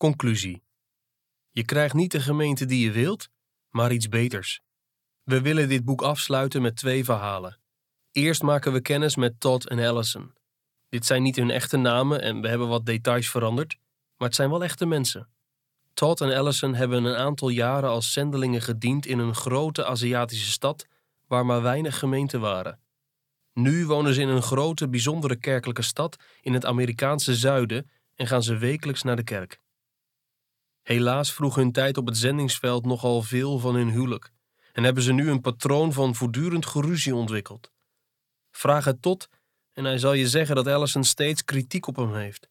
Conclusie. Je krijgt niet de gemeente die je wilt, maar iets beters. We willen dit boek afsluiten met 2 verhalen. Eerst maken we kennis met Todd en Allison. Dit zijn niet hun echte namen en we hebben wat details veranderd, maar het zijn wel echte mensen. Todd en Allison hebben een aantal jaren als zendelingen gediend in een grote Aziatische stad waar maar weinig gemeenten waren. Nu wonen ze in een grote, bijzondere kerkelijke stad in het Amerikaanse zuiden en gaan ze wekelijks naar de kerk. Helaas vroeg hun tijd op het zendingsveld nogal veel van hun huwelijk en hebben ze nu een patroon van voortdurend geruzie ontwikkeld. Vraag het Todd en hij zal je zeggen dat Allison steeds kritiek op hem heeft.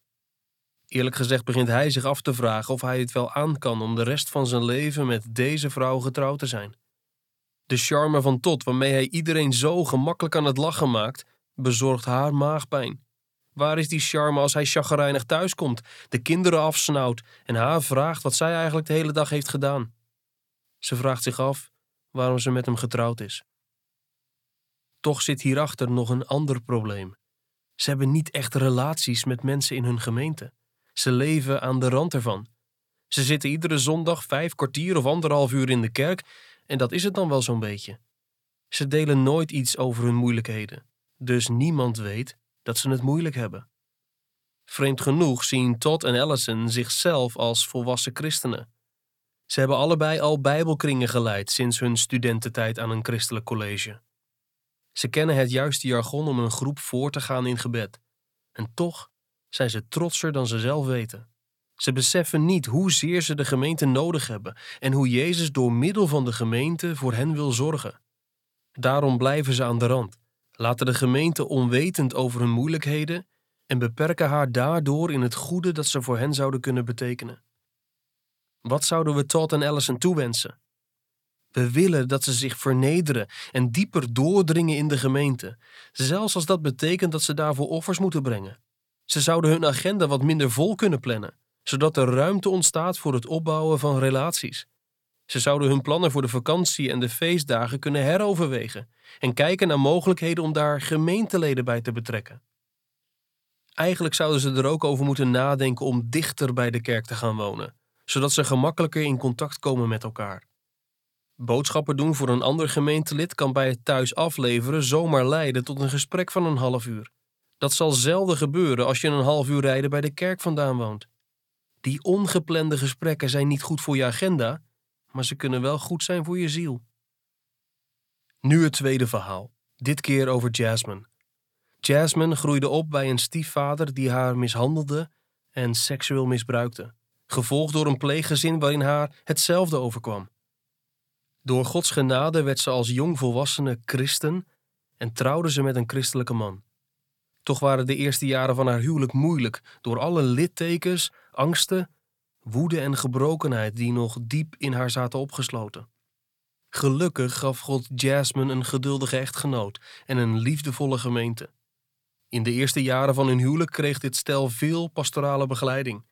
Eerlijk gezegd begint hij zich af te vragen of hij het wel aan kan om de rest van zijn leven met deze vrouw getrouwd te zijn. De charme van Todd, waarmee hij iedereen zo gemakkelijk aan het lachen maakt, bezorgt haar maagpijn. Waar is die charme als hij chagrijnig thuiskomt, de kinderen afsnauwt en haar vraagt wat zij eigenlijk de hele dag heeft gedaan? Ze vraagt zich af waarom ze met hem getrouwd is. Toch zit hierachter nog een ander probleem. Ze hebben niet echt relaties met mensen in hun gemeente. Ze leven aan de rand ervan. Ze zitten iedere zondag 5 kwartier of 1,5 uur in de kerk en dat is het dan wel zo'n beetje. Ze delen nooit iets over hun moeilijkheden, dus niemand weet dat ze het moeilijk hebben. Vreemd genoeg zien Todd en Allison zichzelf als volwassen christenen. Ze hebben allebei al bijbelkringen geleid sinds hun studententijd aan een christelijk college. Ze kennen het juiste jargon om een groep voor te gaan in gebed. En toch zijn ze trotser dan ze zelf weten. Ze beseffen niet hoezeer ze de gemeente nodig hebben en hoe Jezus door middel van de gemeente voor hen wil zorgen. Daarom blijven ze aan de rand, laten de gemeente onwetend over hun moeilijkheden en beperken haar daardoor in het goede dat ze voor hen zouden kunnen betekenen. Wat zouden we Todd en Allison toewensen? We willen dat ze zich vernederen en dieper doordringen in de gemeente, zelfs als dat betekent dat ze daarvoor offers moeten brengen. Ze zouden hun agenda wat minder vol kunnen plannen, zodat er ruimte ontstaat voor het opbouwen van relaties. Ze zouden hun plannen voor de vakantie en de feestdagen kunnen heroverwegen en kijken naar mogelijkheden om daar gemeenteleden bij te betrekken. Eigenlijk zouden ze er ook over moeten nadenken om dichter bij de kerk te gaan wonen, zodat ze gemakkelijker in contact komen met elkaar. Boodschappen doen voor een ander gemeentelid kan bij het thuis afleveren zomaar leiden tot een gesprek van 1,5 uur. Dat zal zelden gebeuren als je 1,5 uur rijden bij de kerk vandaan woont. Die ongeplande gesprekken zijn niet goed voor je agenda, maar ze kunnen wel goed zijn voor je ziel. Nu het tweede verhaal, dit keer over Jasmine. Jasmine groeide op bij een stiefvader die haar mishandelde en seksueel misbruikte, gevolgd door een pleeggezin waarin haar hetzelfde overkwam. Door Gods genade werd ze als jongvolwassene christen en trouwde ze met een christelijke man. Toch waren de eerste jaren van haar huwelijk moeilijk door alle littekens, angsten, woede en gebrokenheid die nog diep in haar zaten opgesloten. Gelukkig gaf God Jasmine een geduldige echtgenoot en een liefdevolle gemeente. In de eerste jaren van hun huwelijk kreeg dit stel veel pastorale begeleiding.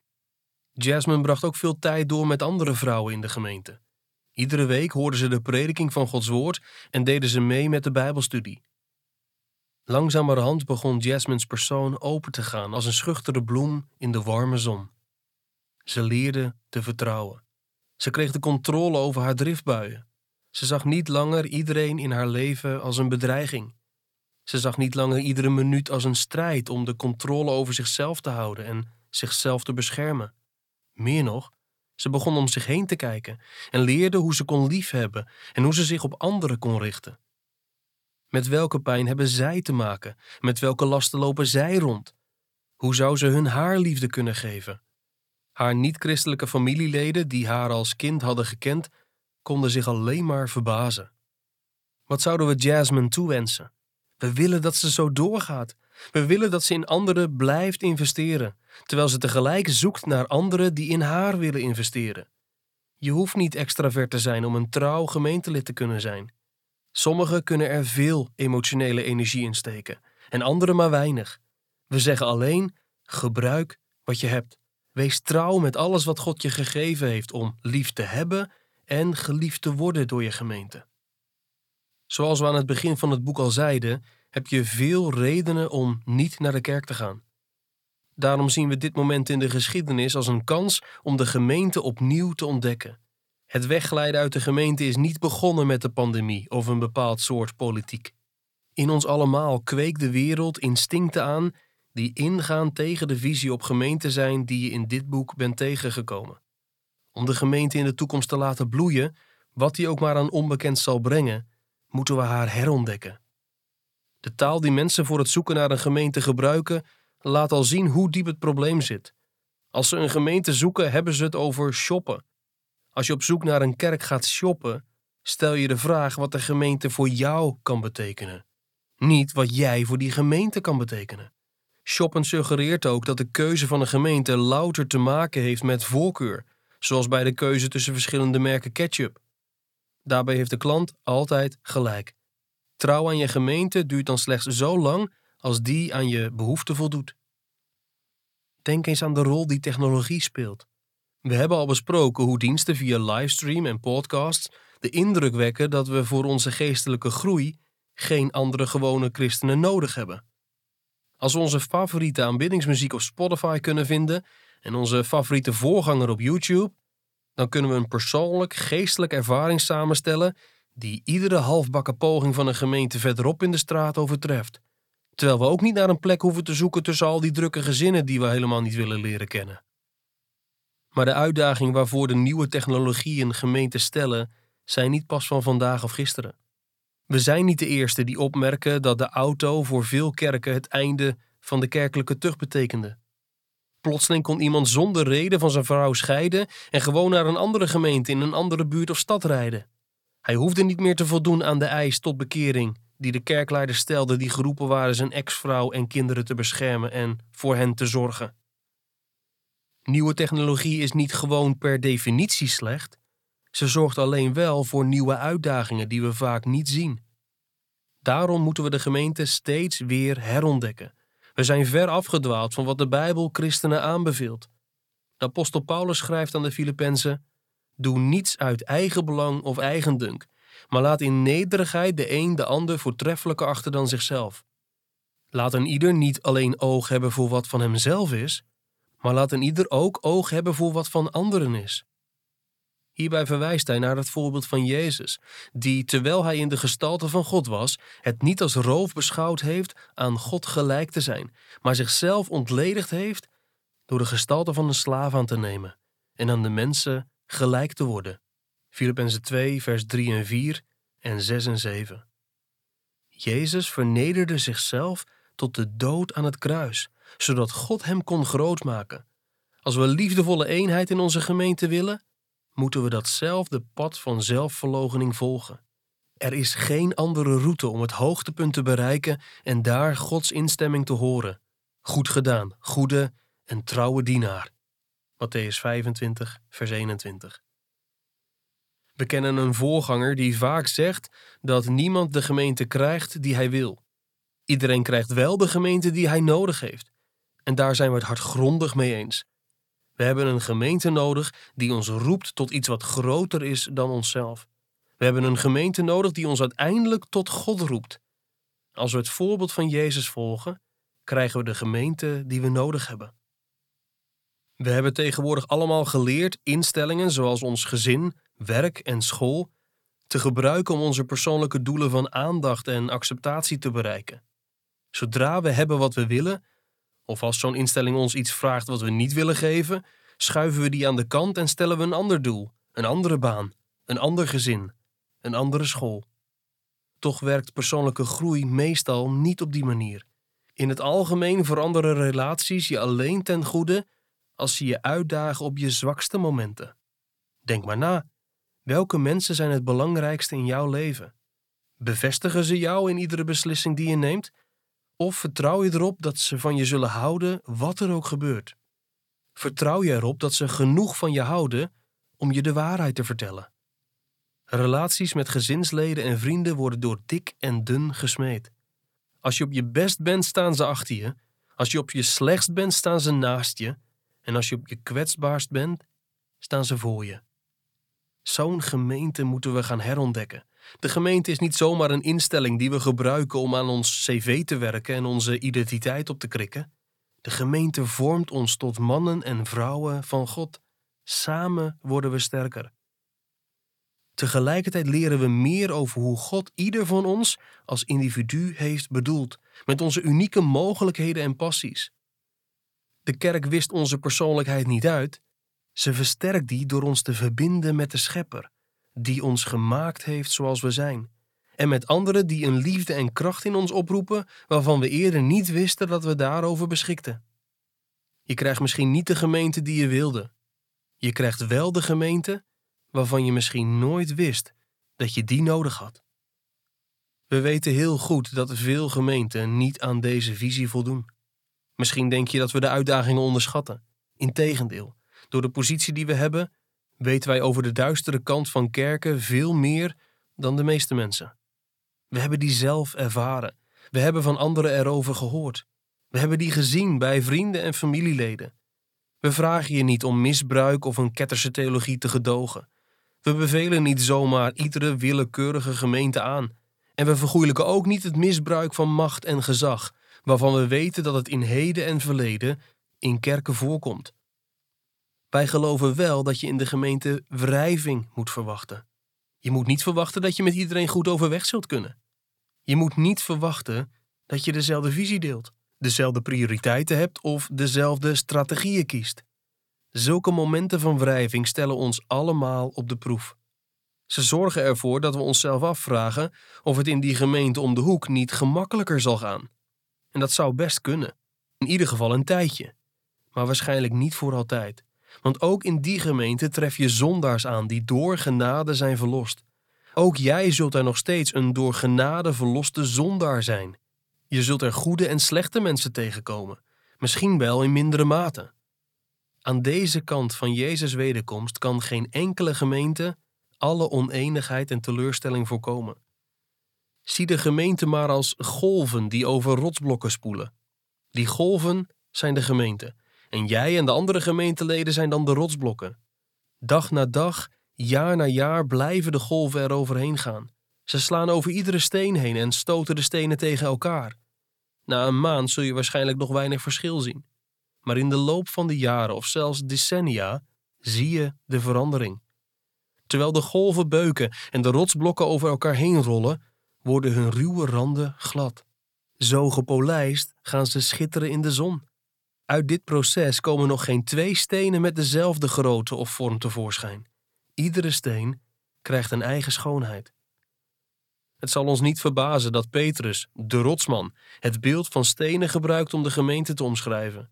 Jasmine bracht ook veel tijd door met andere vrouwen in de gemeente. Iedere week hoorden ze de prediking van Gods woord en deden ze mee met de Bijbelstudie. Langzamerhand begon Jasmine's persoon open te gaan als een schuchtere bloem in de warme zon. Ze leerde te vertrouwen. Ze kreeg de controle over haar driftbuien. Ze zag niet langer iedereen in haar leven als een bedreiging. Ze zag niet langer iedere minuut als een strijd om de controle over zichzelf te houden en zichzelf te beschermen. Meer nog, ze begon om zich heen te kijken en leerde hoe ze kon liefhebben en hoe ze zich op anderen kon richten. Met welke pijn hebben zij te maken? Met welke lasten lopen zij rond? Hoe zou ze hun haar liefde kunnen geven? Haar niet-christelijke familieleden, die haar als kind hadden gekend, konden zich alleen maar verbazen. Wat zouden we Jasmine toewensen? We willen dat ze zo doorgaat. We willen dat ze in anderen blijft investeren, terwijl ze tegelijk zoekt naar anderen die in haar willen investeren. Je hoeft niet extravert te zijn om een trouw gemeentelid te kunnen zijn. Sommigen kunnen er veel emotionele energie in steken en anderen maar weinig. We zeggen alleen, gebruik wat je hebt. Wees trouw met alles wat God je gegeven heeft om lief te hebben en geliefd te worden door je gemeente. Zoals we aan het begin van het boek al zeiden, heb je veel redenen om niet naar de kerk te gaan. Daarom zien we dit moment in de geschiedenis als een kans om de gemeente opnieuw te ontdekken. Het wegglijden uit de gemeente is niet begonnen met de pandemie of een bepaald soort politiek. In ons allemaal kweekt de wereld instincten aan die ingaan tegen de visie op gemeente zijn die je in dit boek bent tegengekomen. Om de gemeente in de toekomst te laten bloeien, wat die ook maar aan onbekend zal brengen, moeten we haar herontdekken. De taal die mensen voor het zoeken naar een gemeente gebruiken, laat al zien hoe diep het probleem zit. Als ze een gemeente zoeken, hebben ze het over shoppen. Als je op zoek naar een kerk gaat shoppen, stel je de vraag wat de gemeente voor jou kan betekenen. Niet wat jij voor die gemeente kan betekenen. Shoppen suggereert ook dat de keuze van een gemeente louter te maken heeft met voorkeur, zoals bij de keuze tussen verschillende merken ketchup. Daarbij heeft de klant altijd gelijk. Trouw aan je gemeente duurt dan slechts zo lang als die aan je behoeften voldoet. Denk eens aan de rol die technologie speelt. We hebben al besproken hoe diensten via livestream en podcasts de indruk wekken dat we voor onze geestelijke groei geen andere gewone christenen nodig hebben. Als we onze favoriete aanbiddingsmuziek op Spotify kunnen vinden en onze favoriete voorganger op YouTube, dan kunnen we een persoonlijk, geestelijke ervaring samenstellen die iedere halfbakken poging van een gemeente verderop in de straat overtreft. Terwijl we ook niet naar een plek hoeven te zoeken tussen al die drukke gezinnen die we helemaal niet willen leren kennen. Maar de uitdaging waarvoor de nieuwe technologieën gemeenten stellen, zijn niet pas van vandaag of gisteren. We zijn niet de eerste die opmerken dat de auto voor veel kerken het einde van de kerkelijke tucht betekende. Plotseling kon iemand zonder reden van zijn vrouw scheiden en gewoon naar een andere gemeente in een andere buurt of stad rijden. Hij hoefde niet meer te voldoen aan de eis tot bekering die de kerkleiders stelden die geroepen waren zijn ex-vrouw en kinderen te beschermen en voor hen te zorgen. Nieuwe technologie is niet gewoon per definitie slecht. Ze zorgt alleen wel voor nieuwe uitdagingen die we vaak niet zien. Daarom moeten we de gemeente steeds weer herontdekken. We zijn ver afgedwaald van wat de Bijbel christenen aanbeveelt. De apostel Paulus schrijft aan de Filippenzen: doe niets uit eigen belang of eigendunk, maar laat in nederigheid de een de ander voortreffelijker achter dan zichzelf. Laat een ieder niet alleen oog hebben voor wat van hemzelf is, maar laat een ieder ook oog hebben voor wat van anderen is. Hierbij verwijst hij naar het voorbeeld van Jezus, die, terwijl hij in de gestalte van God was, het niet als roof beschouwd heeft aan God gelijk te zijn, maar zichzelf ontledigd heeft door de gestalte van een slaaf aan te nemen en aan de mensen gelijk te worden. Filippenzen 2, vers 3 en 4 en 6 en 7. Jezus vernederde zichzelf tot de dood aan het kruis, zodat God hem kon grootmaken. Als we liefdevolle eenheid in onze gemeente willen, moeten we datzelfde pad van zelfverloochening volgen. Er is geen andere route om het hoogtepunt te bereiken en daar Gods instemming te horen. Goed gedaan, goede en trouwe dienaar. Mattheüs 25, vers 21. We kennen een voorganger die vaak zegt dat niemand de gemeente krijgt die hij wil. Iedereen krijgt wel de gemeente die hij nodig heeft. En daar zijn we het hartgrondig mee eens. We hebben een gemeente nodig die ons roept tot iets wat groter is dan onszelf. We hebben een gemeente nodig die ons uiteindelijk tot God roept. Als we het voorbeeld van Jezus volgen, krijgen we de gemeente die we nodig hebben. We hebben tegenwoordig allemaal geleerd instellingen zoals ons gezin, werk en school te gebruiken om onze persoonlijke doelen van aandacht en acceptatie te bereiken. Zodra we hebben wat we willen, of als zo'n instelling ons iets vraagt wat we niet willen geven, schuiven we die aan de kant en stellen we een ander doel, een andere baan, een ander gezin, een andere school. Toch werkt persoonlijke groei meestal niet op die manier. In het algemeen veranderen relaties je alleen ten goede als ze je uitdagen op je zwakste momenten. Denk maar na. Welke mensen zijn het belangrijkste in jouw leven? Bevestigen ze jou in iedere beslissing die je neemt? Of vertrouw je erop dat ze van je zullen houden, wat er ook gebeurt? Vertrouw je erop dat ze genoeg van je houden om je de waarheid te vertellen? Relaties met gezinsleden en vrienden worden door dik en dun gesmeed. Als je op je best bent, staan ze achter je. Als je op je slechtst bent, staan ze naast je. En als je op je kwetsbaarst bent, staan ze voor je. Zo'n gemeente moeten we gaan herontdekken. De gemeente is niet zomaar een instelling die we gebruiken om aan ons cv te werken en onze identiteit op te krikken. De gemeente vormt ons tot mannen en vrouwen van God. Samen worden we sterker. Tegelijkertijd leren we meer over hoe God ieder van ons als individu heeft bedoeld, met onze unieke mogelijkheden en passies. De kerk wist onze persoonlijkheid niet uit. Ze versterkt die door ons te verbinden met de Schepper, die ons gemaakt heeft zoals we zijn, en met anderen die een liefde en kracht in ons oproepen waarvan we eerder niet wisten dat we daarover beschikten. Je krijgt misschien niet de gemeente die je wilde. Je krijgt wel de gemeente waarvan je misschien nooit wist dat je die nodig had. We weten heel goed dat veel gemeenten niet aan deze visie voldoen. Misschien denk je dat we de uitdagingen onderschatten. Integendeel, door de positie die we hebben, weten wij over de duistere kant van kerken veel meer dan de meeste mensen. We hebben die zelf ervaren. We hebben van anderen erover gehoord. We hebben die gezien bij vrienden en familieleden. We vragen je niet om misbruik of een ketterse theologie te gedogen. We bevelen niet zomaar iedere willekeurige gemeente aan. En we vergoeilijken ook niet het misbruik van macht en gezag, waarvan we weten dat het in heden en verleden in kerken voorkomt. Wij geloven wel dat je in de gemeente wrijving moet verwachten. Je moet niet verwachten dat je met iedereen goed overweg zult kunnen. Je moet niet verwachten dat je dezelfde visie deelt, dezelfde prioriteiten hebt of dezelfde strategieën kiest. Zulke momenten van wrijving stellen ons allemaal op de proef. Ze zorgen ervoor dat we onszelf afvragen of het in die gemeente om de hoek niet gemakkelijker zal gaan. En dat zou best kunnen, in ieder geval een tijdje. Maar waarschijnlijk niet voor altijd. Want ook in die gemeente tref je zondaars aan die door genade zijn verlost. Ook jij zult er nog steeds een door genade verloste zondaar zijn. Je zult er goede en slechte mensen tegenkomen, misschien wel in mindere mate. Aan deze kant van Jezus' wederkomst kan geen enkele gemeente alle oneenigheid en teleurstelling voorkomen. Zie de gemeente maar als golven die over rotsblokken spoelen. Die golven zijn de gemeente. En jij en de andere gemeenteleden zijn dan de rotsblokken. Dag na dag, jaar na jaar blijven de golven eroverheen gaan. Ze slaan over iedere steen heen en stoten de stenen tegen elkaar. Na een maand zul je waarschijnlijk nog weinig verschil zien. Maar in de loop van de jaren of zelfs decennia zie je de verandering. Terwijl de golven beuken en de rotsblokken over elkaar heen rollen, worden hun ruwe randen glad. Zo gepolijst gaan ze schitteren in de zon. Uit dit proces komen nog geen 2 stenen met dezelfde grootte of vorm tevoorschijn. Iedere steen krijgt een eigen schoonheid. Het zal ons niet verbazen dat Petrus, de rotsman, het beeld van stenen gebruikt om de gemeente te omschrijven.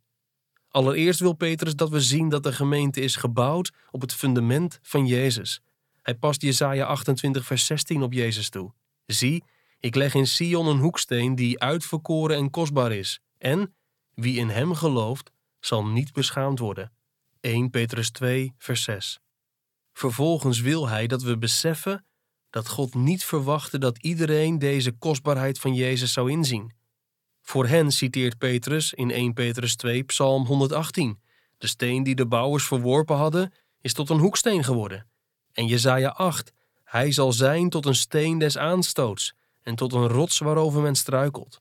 Allereerst wil Petrus dat we zien dat de gemeente is gebouwd op het fundament van Jezus. Hij past Jesaja 28 vers 16 op Jezus toe. Zie, ik leg in Sion een hoeksteen die uitverkoren en kostbaar is en... wie in hem gelooft, zal niet beschaamd worden. 1 Petrus 2, vers 6. Vervolgens wil hij dat we beseffen dat God niet verwachtte dat iedereen deze kostbaarheid van Jezus zou inzien. Voor hen citeert Petrus in 1 Petrus 2, Psalm 118. De steen die de bouwers verworpen hadden, is tot een hoeksteen geworden. En Jesaja 8. Hij zal zijn tot een steen des aanstoots en tot een rots waarover men struikelt.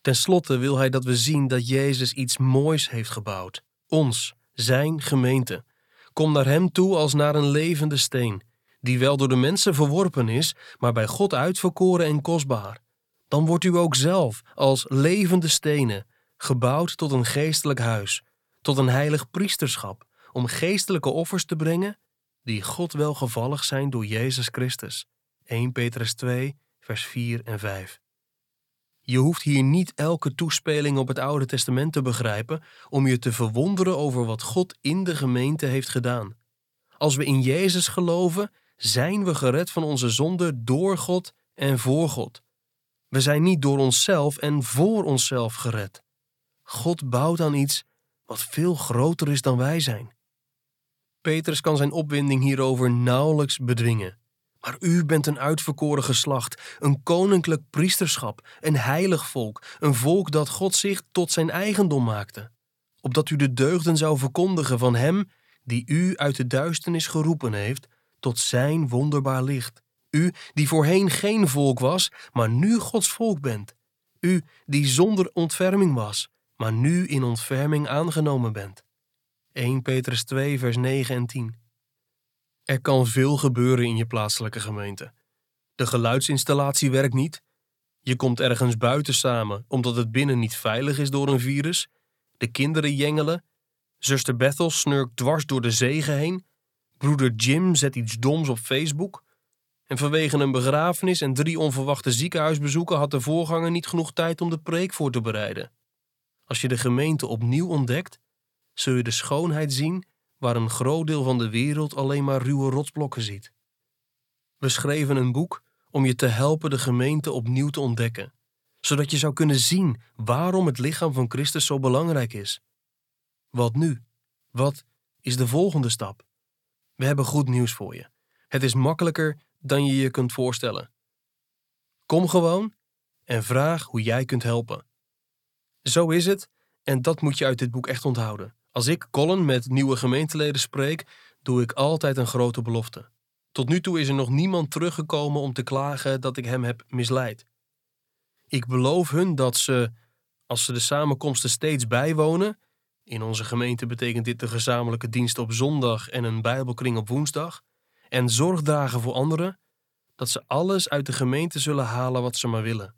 Ten slotte wil hij dat we zien dat Jezus iets moois heeft gebouwd. Ons, zijn gemeente. Kom naar hem toe als naar een levende steen, die wel door de mensen verworpen is, maar bij God uitverkoren en kostbaar. Dan wordt u ook zelf als levende stenen gebouwd tot een geestelijk huis, tot een heilig priesterschap, om geestelijke offers te brengen die God welgevallig zijn door Jezus Christus. 1 Petrus 2, vers 4 en 5. Je hoeft hier niet elke toespeling op het Oude Testament te begrijpen om je te verwonderen over wat God in de gemeente heeft gedaan. Als we in Jezus geloven, zijn we gered van onze zonde door God en voor God. We zijn niet door onszelf en voor onszelf gered. God bouwt aan iets wat veel groter is dan wij zijn. Petrus kan zijn opwinding hierover nauwelijks bedwingen. Maar u bent een uitverkoren geslacht, een koninklijk priesterschap, een heilig volk, een volk dat God zich tot zijn eigendom maakte, opdat u de deugden zou verkondigen van hem die u uit de duisternis geroepen heeft tot zijn wonderbaar licht. U die voorheen geen volk was, maar nu Gods volk bent. U die zonder ontferming was, maar nu in ontferming aangenomen bent. 1 Petrus 2, vers 9 en 10. Er kan veel gebeuren in je plaatselijke gemeente. De geluidsinstallatie werkt niet. Je komt ergens buiten samen omdat het binnen niet veilig is door een virus. De kinderen jengelen. Zuster Bethel snurkt dwars door de zegen heen. Broeder Jim zet iets doms op Facebook. En vanwege een begrafenis en 3 onverwachte ziekenhuisbezoeken had de voorganger niet genoeg tijd om de preek voor te bereiden. Als je de gemeente opnieuw ontdekt, zul je de schoonheid zien waar een groot deel van de wereld alleen maar ruwe rotsblokken ziet. We schreven een boek om je te helpen de gemeente opnieuw te ontdekken, zodat je zou kunnen zien waarom het lichaam van Christus zo belangrijk is. Wat nu? Wat is de volgende stap? We hebben goed nieuws voor je. Het is makkelijker dan je je kunt voorstellen. Kom gewoon en vraag hoe jij kunt helpen. Zo is het, en dat moet je uit dit boek echt onthouden. Als ik, Colin, met nieuwe gemeenteleden spreek, doe ik altijd een grote belofte. Tot nu toe is er nog niemand teruggekomen om te klagen dat ik hem heb misleid. Ik beloof hun dat ze, als ze de samenkomsten steeds bijwonen, in onze gemeente betekent dit de gezamenlijke dienst op zondag en een bijbelkring op woensdag, en zorg dragen voor anderen, dat ze alles uit de gemeente zullen halen wat ze maar willen.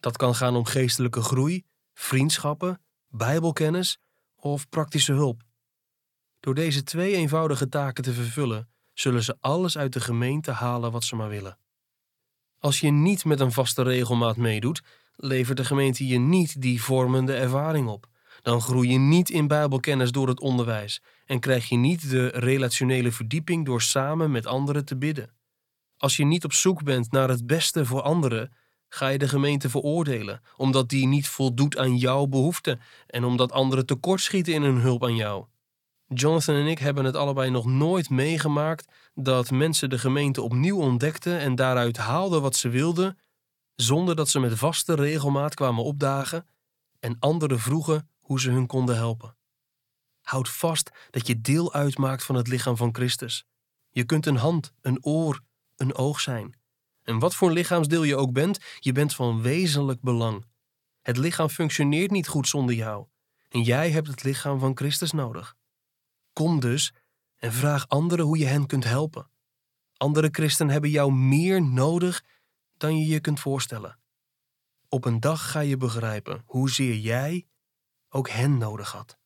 Dat kan gaan om geestelijke groei, vriendschappen, bijbelkennis of praktische hulp. Door deze 2 eenvoudige taken te vervullen, zullen ze alles uit de gemeente halen wat ze maar willen. Als je niet met een vaste regelmaat meedoet, levert de gemeente je niet die vormende ervaring op. Dan groei je niet in bijbelkennis door het onderwijs en krijg je niet de relationele verdieping door samen met anderen te bidden. Als je niet op zoek bent naar het beste voor anderen, ga je de gemeente veroordelen, omdat die niet voldoet aan jouw behoeften en omdat anderen tekortschieten in hun hulp aan jou. Jonathan en ik hebben het allebei nog nooit meegemaakt dat mensen de gemeente opnieuw ontdekten en daaruit haalden wat ze wilden, zonder dat ze met vaste regelmaat kwamen opdagen en anderen vroegen hoe ze hun konden helpen. Houd vast dat je deel uitmaakt van het lichaam van Christus. Je kunt een hand, een oor, een oog zijn. En wat voor lichaamsdeel je ook bent, je bent van wezenlijk belang. Het lichaam functioneert niet goed zonder jou. En jij hebt het lichaam van Christus nodig. Kom dus en vraag anderen hoe je hen kunt helpen. Andere christenen hebben jou meer nodig dan je je kunt voorstellen. Op een dag ga je begrijpen hoezeer jij ook hen nodig had.